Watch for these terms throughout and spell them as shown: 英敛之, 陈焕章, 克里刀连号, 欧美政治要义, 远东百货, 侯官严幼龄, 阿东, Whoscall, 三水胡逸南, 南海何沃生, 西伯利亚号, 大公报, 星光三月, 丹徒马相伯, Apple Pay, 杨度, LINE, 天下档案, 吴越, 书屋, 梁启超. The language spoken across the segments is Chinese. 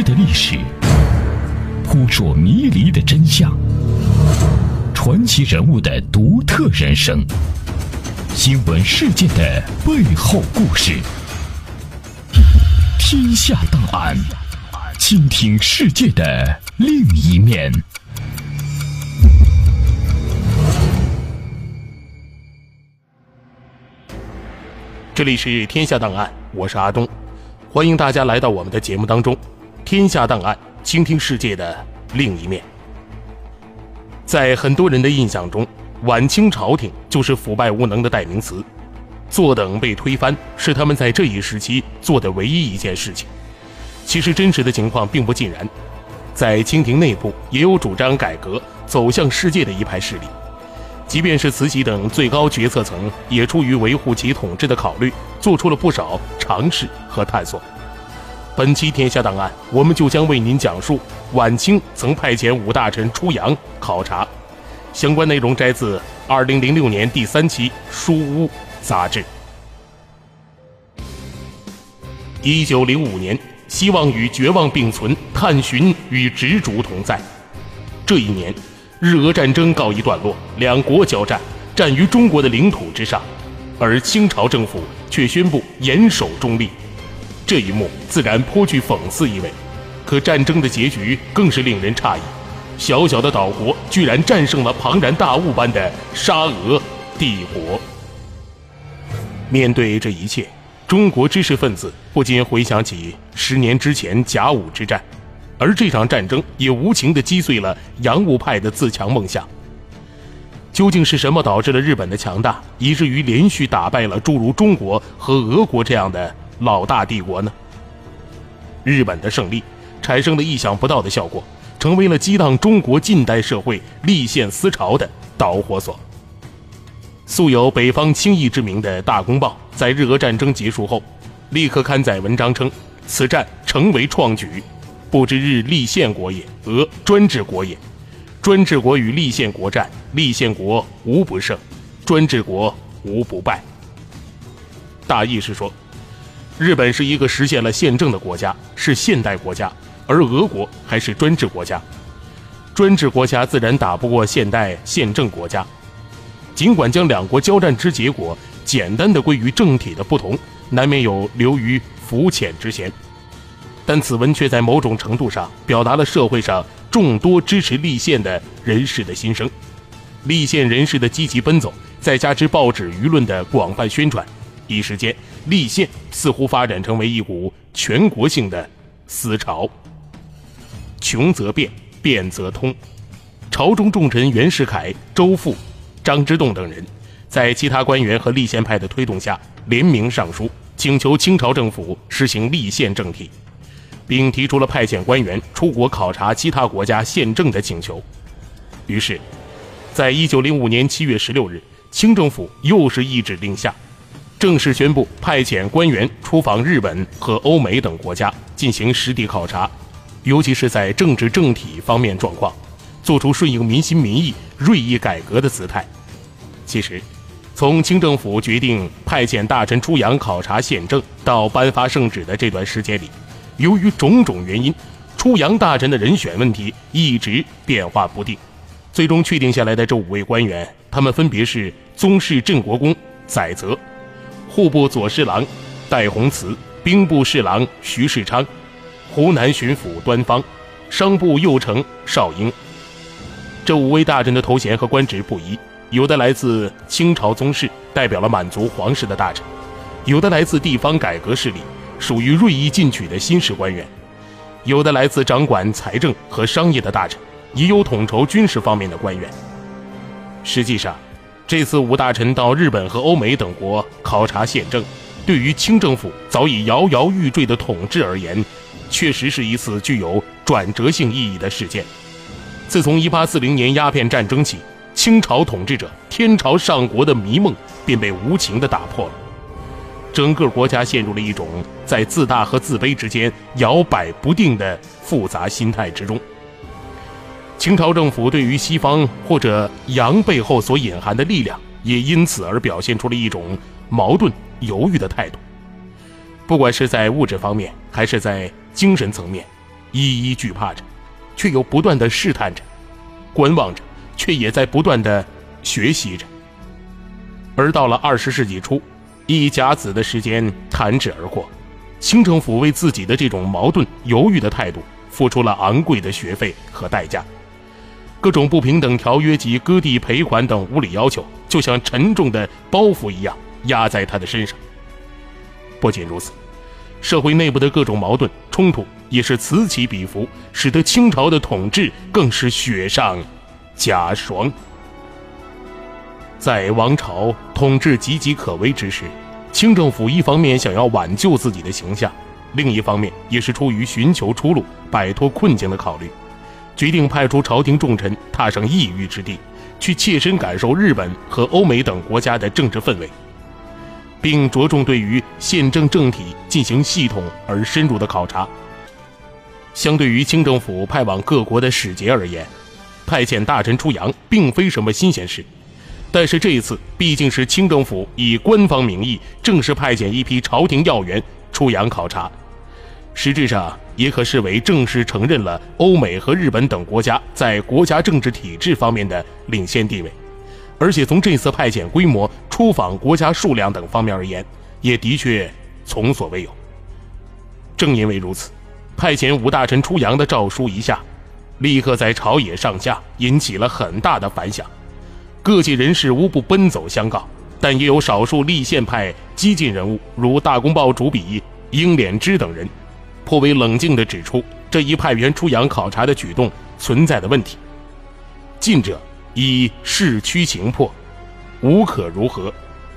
知的历史，扑朔迷离的真相，传奇人物的独特人生，新闻事件的背后故事。天下档案，倾听世界的另一面。这里是天下档案，我是阿东，欢迎大家来到我们的节目当中。天下档案，倾听世界的另一面。在很多人的印象中，晚清朝廷就是腐败无能的代名词，坐等被推翻是他们在这一时期做的唯一一件事情。其实真实的情况并不尽然，在清廷内部也有主张改革走向世界的一派势力，即便是慈禧等最高决策层也出于维护其统治的考虑，做出了不少尝试和探索。本期天下档案，我们就将为您讲述晚清曾派遣5大臣出洋考察，相关内容摘自2006年第3期《书屋》杂志。1905年，希望与绝望并存，探寻与执着同在。这一年，日俄战争告一段落，两国交战，战于中国的领土之上，而清朝政府却宣布严守中立。这一幕自然颇具讽刺意味，可战争的结局更是令人诧异，小小的岛国居然战胜了庞然大物般的沙俄帝国。面对这一切，中国知识分子不禁回想起10年之前甲午之战，而这场战争也无情地击碎了洋务派的自强梦想。究竟是什么导致了日本的强大，以至于连续打败了诸如中国和俄国这样的老大帝国呢？日本的胜利产生了意想不到的效果，成为了激荡中国近代社会立宪思潮的导火索。素有北方清议之名的大公报，在日俄战争结束后立刻刊载文章称，此战成为创举，不知日立宪国也，俄专制国也，专制国与立宪国战，立宪国无不胜，专制国无不败。大意是说，日本是一个实现了宪政的国家，是现代国家，而俄国还是专制国家。专制国家自然打不过现代宪政国家。尽管将两国交战之结果简单的归于政体的不同，难免有流于肤浅之嫌，但此文却在某种程度上表达了社会上众多支持立宪的人士的心声。立宪人士的积极奔走，再加之报纸舆论的广泛宣传，一时间立宪似乎发展成为一股全国性的思潮。穷则变，变则通。朝中重臣袁世凯、周馥、张之洞等人在其他官员和立宪派的推动下，联名上书请求清朝政府实行立宪政体，并提出了派遣官员出国考察其他国家宪政的请求。于是在1905年7月16日，清政府又是一指令下，正式宣布派遣官员出访日本和欧美等国家，进行实地考察，尤其是在政治政体方面状况，做出顺应民心民意、锐意改革的姿态。其实，从清政府决定派遣大臣出洋考察宪政到颁发圣旨的这段时间里，由于种种原因，出洋大臣的人选问题一直变化不定。最终确定下来的这5位官员，他们分别是宗室镇国公载泽、户部左侍郎戴洪慈、兵部侍郎徐世昌、湖南巡抚端方、商部右丞邵英。这5位大臣的头衔和官职不一，有的来自清朝宗室，代表了满族皇室的大臣，有的来自地方改革势力，属于锐意进取的新式官员，有的来自掌管财政和商业的大臣，也有统筹军事方面的官员。实际上，这次5大臣到日本和欧美等国考察宪政，对于清政府早已摇摇欲坠的统治而言，确实是一次具有转折性意义的事件。自从1840年鸦片战争起，清朝统治者天朝上国的迷梦便被无情地打破了，整个国家陷入了一种在自大和自卑之间摇摆不定的复杂心态之中。清朝政府对于西方或者洋背后所隐含的力量，也因此而表现出了一种矛盾犹豫的态度。不管是在物质方面还是在精神层面，一一惧怕着，却又不断的试探着，观望着，却也在不断的学习着。而到了20世纪初，一甲子的时间弹指而过，清政府为自己的这种矛盾、犹豫的态度，付出了昂贵的学费和代价。各种不平等条约及割地赔款等无理要求，就像沉重的包袱一样压在他的身上。不仅如此，社会内部的各种矛盾冲突也是此起彼伏，使得清朝的统治更是雪上加霜。在王朝统治岌岌可危之时，清政府一方面想要挽救自己的形象，另一方面也是出于寻求出路、摆脱困境的考虑，决定派出朝廷重臣踏上异域之地，去切身感受日本和欧美等国家的政治氛围，并着重对于宪政政体进行系统而深入的考察。相对于清政府派往各国的使节而言，派遣大臣出洋并非什么新鲜事，但是这一次毕竟是清政府以官方名义正式派遣一批朝廷要员出洋考察，实质上也可视为正式承认了欧美和日本等国家在国家政治体制方面的领先地位。而且从这次派遣规模、出访国家数量等方面而言，也的确从所未有。正因为如此，派遣5大臣出洋的诏书一下，立刻在朝野上下引起了很大的反响，各界人士无不奔走相告，但也有少数立宪派激进人物，如大公报主笔英敛之等人，颇为冷静地指出这一派员出洋考察的举动存在的问题。近者以势趋情迫，无可如何，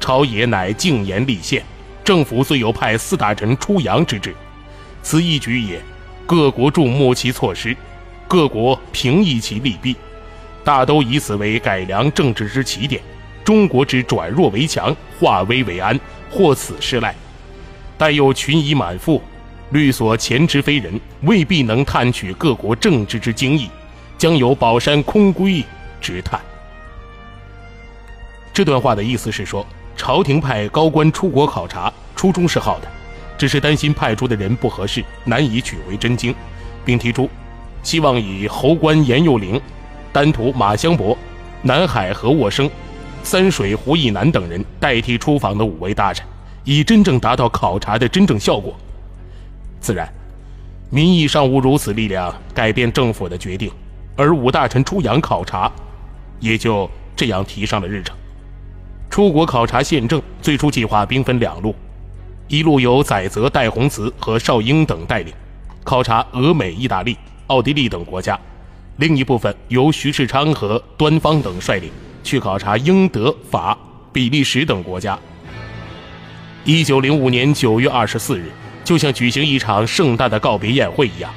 朝野乃静言立宪，政府虽有派4大臣出洋之志，此一举也，各国注目其措施，各国评议其利弊，大都以此为改良政治之起点，中国之转弱为强，化危为安，或此失赖。但又群疑满腹，律所前之非人，未必能探取各国政治之精义，将有宝山空归之叹。这段话的意思是说，朝廷派高官出国考察，初衷是好的，只是担心派出的人不合适，难以取回真经，并提出希望以侯官严幼龄、丹徒马相伯、南海何沃生、三水胡逸南等人代替出访的5位大臣，以真正达到考察的真正效果。自然，民意尚无如此力量改变政府的决定，而5大臣出洋考察也就这样提上了日程。出国考察宪政最初计划兵分2路，一路由载泽、戴洪慈和绍英等带领，考察俄美、意大利、奥地利等国家；另一部分由徐世昌和端方等率领，去考察英、德、法、比利时等国家。1905年9月24日，就像举行一场盛大的告别宴会一样，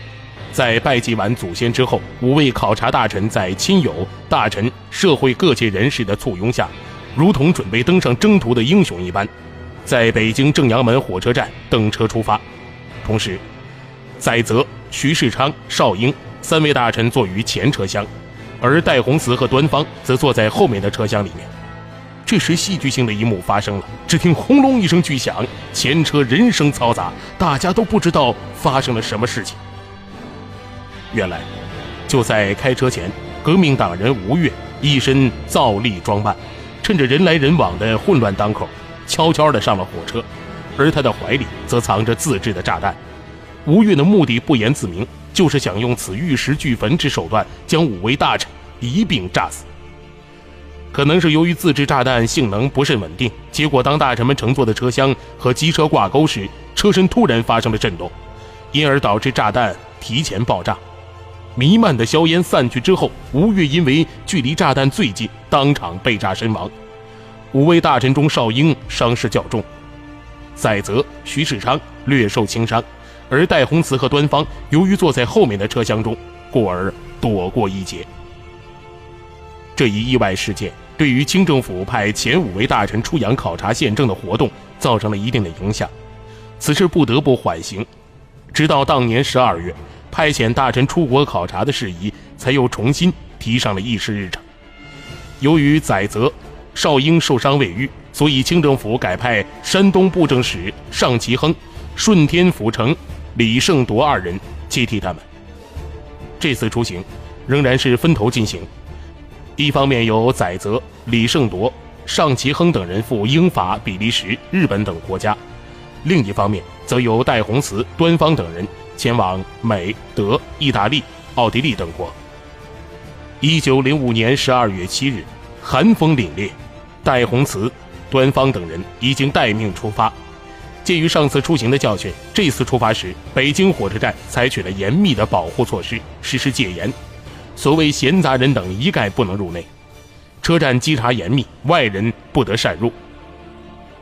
在拜祭完祖先之后，5位考察大臣在亲友、大臣、社会各界人士的簇拥下，如同准备登上征途的英雄一般，在北京正阳门火车站登车出发。同时，载泽、徐世昌、绍英3位大臣坐于前车厢，而戴洪慈和端方则坐在后面的车厢里面。这时戏剧性的一幕发生了，只听轰隆一声巨响，前车人声嘈杂，大家都不知道发生了什么事情。原来就在开车前，革命党人吴越一身皂笠装扮，趁着人来人往的混乱当口，悄悄地上了火车，而他的怀里则藏着自制的炸弹。吴越的目的不言自明，就是想用此玉石俱焚之手段将5位大臣一并炸死。可能是由于自制炸弹性能不甚稳定，结果当大臣们乘坐的车厢和机车挂钩时，车身突然发生了震动，因而导致炸弹提前爆炸。弥漫的硝烟散去之后，吴越因为距离炸弹最近，当场被炸身亡。5位大臣中，绍英伤势较重，载泽、徐世昌略受轻伤，而戴洪慈和端方由于坐在后面的车厢中，故而躲过一劫。这一意外事件对于清政府派前5位大臣出洋考察宪政的活动造成了一定的影响，此事不得不缓行，直到当年12月，派遣大臣出国考察的事宜才又重新提上了议事日程。由于载泽、绍英受伤未愈，所以清政府改派山东布政使尚其亨、顺天府丞李胜铎2人接替他们，这次出行仍然是分头进行，一方面由宰泽、李胜铎、尚其亨等人赴英法、比利时、日本等国家，另一方面则由戴洪慈、端方等人前往美、德、意大利、奥地利等国。1905年12月7日，寒风凛冽，戴洪慈、端方等人已经待命出发。鉴于上次出行的教训，这次出发时，北京火车站采取了严密的保护措施，实施戒严，所谓闲杂人等一概不能入内，车站稽查严密，外人不得擅入。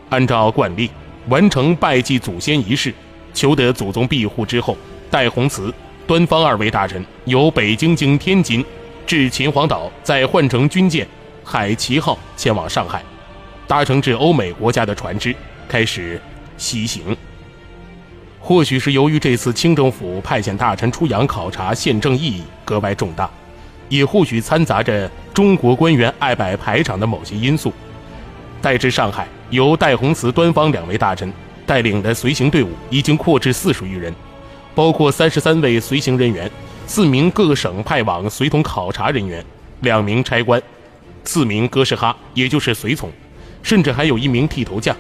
按照惯例，完成拜祭祖先仪式，求得祖宗庇护之后，戴洪慈、端方二位大臣由北京经天津至秦皇岛，再换乘军舰海旗号前往上海，搭乘至欧美国家的船只，开始西行。或许是由于这次清政府派遣大臣出洋考察，宪政意义格外重大，也或许掺杂着中国官员爱摆排场的某些因素，待至上海，由戴洪慈、端方两位大臣带领的随行队伍已经扩至40余人，包括33位随行人员、4名各省派往随同考察人员、2名差官、4名哥什哈，也就是随从，甚至还有1名剃头匠。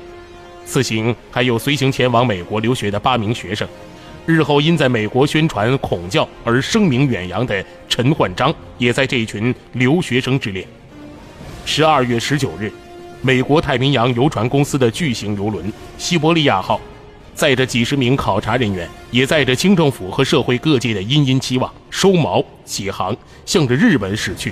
此行还有随行前往美国留学的8名学生，日后因在美国宣传孔教而声名远扬的陈焕章也在这一群留学生之列。12月19日，美国太平洋游船公司的巨型游轮西伯利亚号载着几10名考察人员，也载着清政府和社会各界的殷殷期望，收锚起航，向着日本驶去。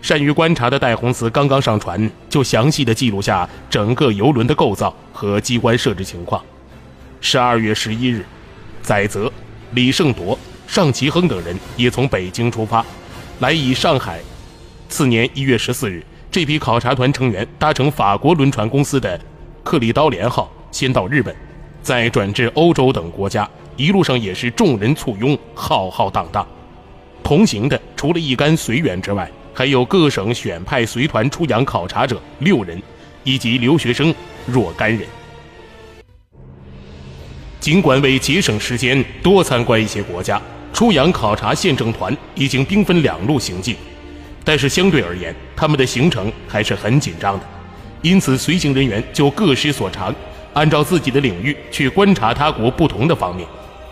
善于观察的戴洪慈刚刚上船，就详细的记录下整个游轮的构造和机关设置情况。12月11日，宰泽、李胜铎、尚其亨等人也从北京出发，来以上海。次年1月14日，这批考察团成员搭乘法国轮船公司的克里刀连号，先到日本，再转至欧洲等国家，一路上也是众人簇拥，浩浩荡荡。同行的除了一干随员之外，还有各省选派随团出洋考察者6人，以及留学生若干人。尽管为节省时间，多参观一些国家，出洋考察宪政团已经兵分2路行进，但是相对而言，他们的行程还是很紧张的，因此随行人员就各施所长，按照自己的领域去观察他国不同的方面，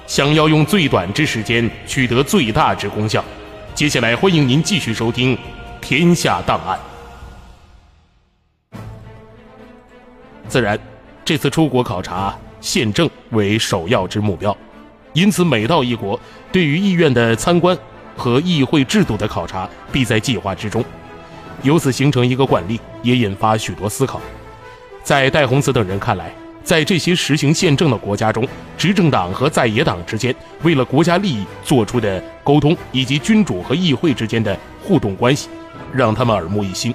想要用最短之时间取得最大之功效。接下来欢迎您继续收听《天下档案》。自然，这次出国考察，宪政为首要之目标，因此每到一国，对于议院的参观和议会制度的考察必在计划之中，由此形成一个惯例，也引发许多思考。在戴洪慈等人看来，在这些实行宪政的国家中，执政党和在野党之间为了国家利益做出的沟通，以及君主和议会之间的互动关系，让他们耳目一新。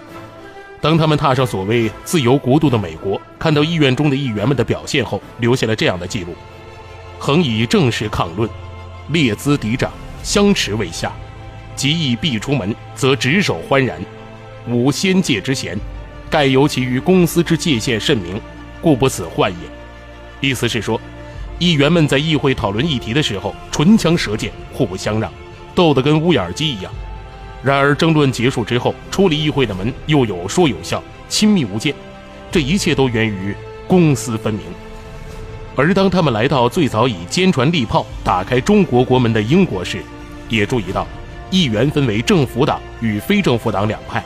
当他们踏上所谓自由国度的美国，看到议院中的议员们的表现后，留下了这样的记录：恒以正式抗论，列资敌长，相持为下，即议必出门，则执手欢然，无先界之嫌，盖由其于公私之界限甚明，故不死患也。意思是说，议员们在议会讨论议题的时候，唇枪舌剑，互不相让，斗得跟乌眼鸡一样。然而争论结束之后，出离议会的门，又有说有笑，亲密无间，这一切都源于公私分明。而当他们来到最早以坚船利炮打开中国国门的英国时，也注意到议员分为政府党与非政府党2派，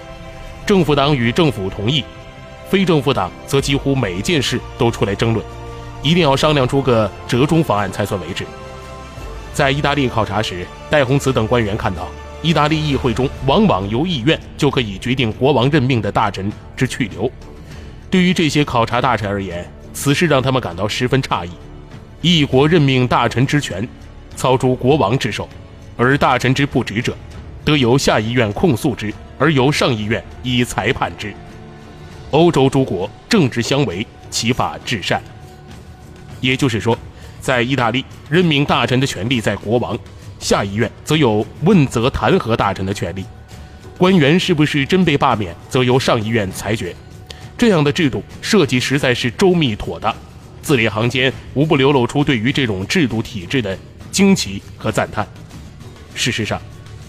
政府党与政府同意，非政府党则几乎每件事都出来争论，一定要商量出个折中方案才算为止。在意大利考察时，戴洪慈等官员看到，意大利议会中往往由议院就可以决定国王任命的大臣之去留。对于这些考察大臣而言，此事让他们感到十分诧异。一国任命大臣之权，操诸国王之手，而大臣之不职者，得由下议院控诉之，而由上议院以裁判之。欧洲诸国政治相违，其法至善。也就是说，在意大利，任命大臣的权力在国王，下议院则有问责弹劾大臣的权力，官员是不是真被罢免，则由上议院裁决。这样的制度设计实在是周密妥当，字里行间无不流露出对于这种制度体制的惊奇和赞叹。事实上，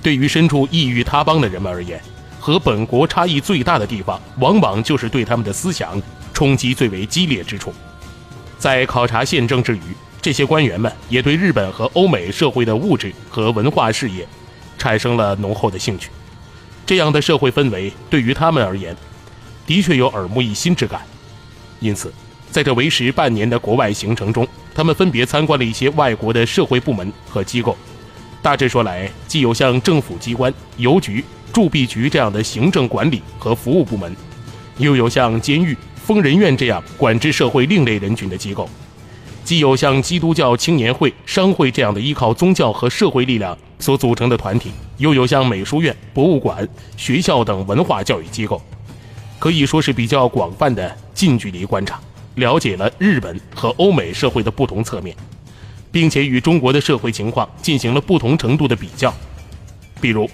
对于身处异域他邦的人们而言，和本国差异最大的地方，往往就是对他们的思想冲击最为激烈之处。在考察宪政之余，这些官员们也对日本和欧美社会的物质和文化事业产生了浓厚的兴趣。这样的社会氛围对于他们而言，的确有耳目一新之感。因此，在这为时半年的国外行程中，他们分别参观了一些外国的社会部门和机构。大致说来，既有像政府机关、邮局、铸币局这样的行政管理和服务部门，又有像监狱、疯人院这样管制社会另类人群的机构，既有像基督教青年会、商会这样的依靠宗教和社会力量所组成的团体，又有像美术院、博物馆、学校等文化教育机构。可以说是比较广泛的近距离观察，了解了日本和欧美社会的不同侧面，并且与中国的社会情况进行了不同程度的比较。比如，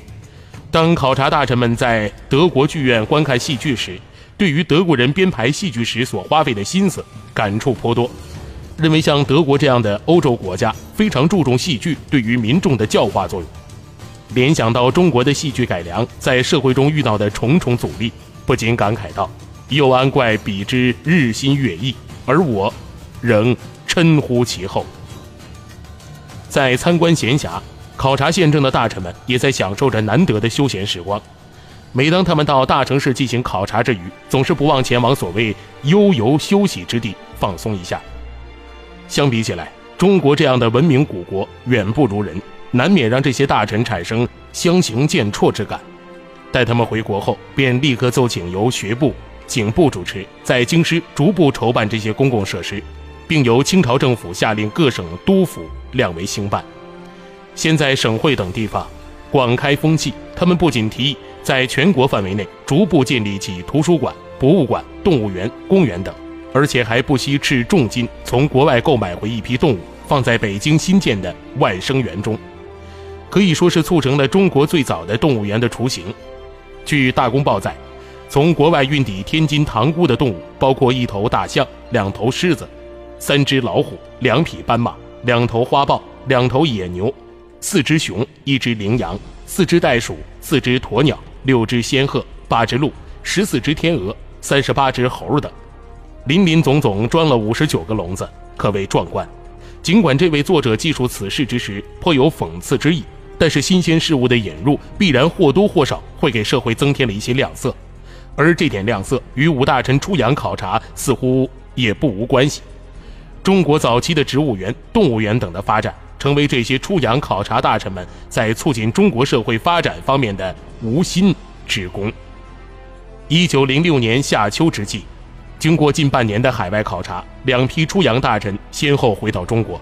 当考察大臣们在德国剧院观看戏剧时，对于德国人编排戏剧时所花费的心思感触颇多，认为像德国这样的欧洲国家非常注重戏剧对于民众的教化作用。联想到中国的戏剧改良在社会中遇到的重重阻力，不禁感慨道：又安怪彼之日新月异，而我仍嗔乎其后。在参观闲暇、考察宪政的大臣们也在享受着难得的休闲时光。每当他们到大城市进行考察之余，总是不忘前往所谓悠游休息之地放松一下。相比起来，中国这样的文明古国远不如人，难免让这些大臣产生相形见绌之感。待他们回国后，便立刻奏请由学部、警部主持，在京师逐步筹办这些公共设施，并由清朝政府下令各省督府量为兴办。现在省会等地方广开风气，他们不仅提议在全国范围内逐步建立起图书馆、博物馆、动物园、公园等，而且还不惜斥重金从国外购买回一批动物，放在北京新建的外生园中，可以说是促成了中国最早的动物园的雏形。据《大公报》载，从国外运抵天津塘沽的动物包括一头大象、两头狮子、3只老虎、2匹斑马、2头花豹、2头野牛、4只熊、1只羚羊、4只袋鼠、4只鸵鸟、6只仙鹤、8只鹿、14只天鹅、38只猴等，林林总总装了59个笼子，可谓壮观。尽管这位作者记述此事之时颇有讽刺之意，但是新鲜事物的引入必然或多或少会给社会增添了一些亮色，而这点亮色与五大臣出洋考察似乎也不无关系。中国早期的植物园、动物园等的发展，成为这些出洋考察大臣们在促进中国社会发展方面的无心之功。1906年夏秋之际，经过近半年的海外考察，2批出洋大臣先后回到中国。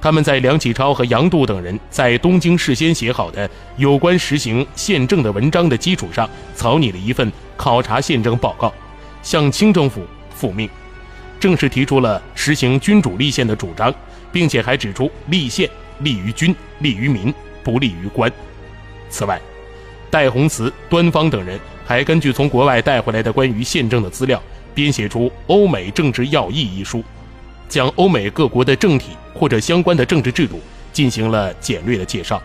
他们在梁启超和杨度等人在东京事先写好的有关实行宪政的文章的基础上，草拟了一份考察宪政报告，向清政府复命，正式提出了实行君主立宪的主张，并且还指出立宪利于君、利于民，不利于官。此外，戴洪慈、端方等人还根据从国外带回来的关于宪政的资料，编写出《欧美政治要义》一书，将欧美各国的政体或者相关的政治制度进行了简略的介绍，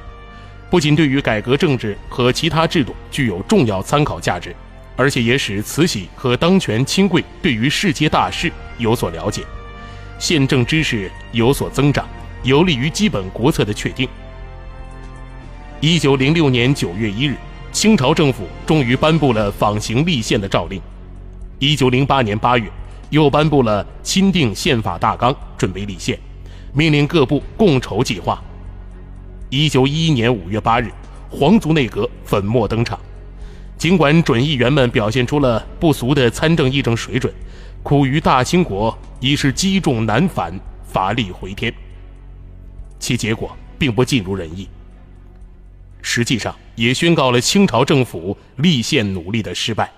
不仅对于改革政治和其他制度具有重要参考价值，而且也使慈禧和当权亲贵对于世界大事有所了解，宪政知识有所增长，有利于基本国策的确定。1906年9月1日，清朝政府终于颁布了仿行立宪的诏令。1908年8月，又颁布了钦定宪法大纲，准备立宪，命令各部共筹计划。1911年5月8日，皇族内阁粉墨登场。尽管准议员们表现出了不俗的参政议政水准，苦于大清国已是积重难返，乏力回天，其结果并不尽如人意，实际上也宣告了清朝政府立宪努力的失败。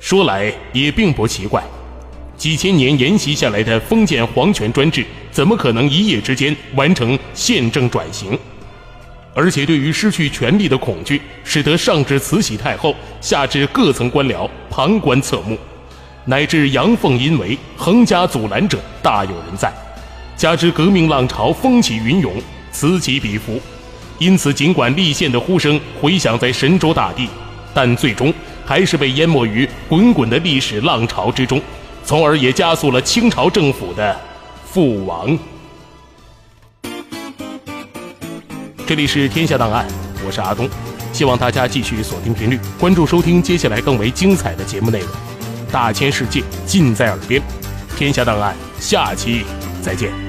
说来也并不奇怪，几千年沿袭下来的封建皇权专制，怎么可能一夜之间完成宪政转型？而且对于失去权力的恐惧，使得上至慈禧太后，下至各层官僚旁观侧目，乃至阳奉阴违、横加阻拦者大有人在，加之革命浪潮风起云涌，此起彼伏，因此尽管立宪的呼声回响在神州大地，但最终还是被淹没于滚滚的历史浪潮之中，从而也加速了清朝政府的覆亡。这里是天下档案，我是阿东，希望大家继续锁定频率，关注收听接下来更为精彩的节目内容。大千世界尽在耳边，天下档案，下期再见。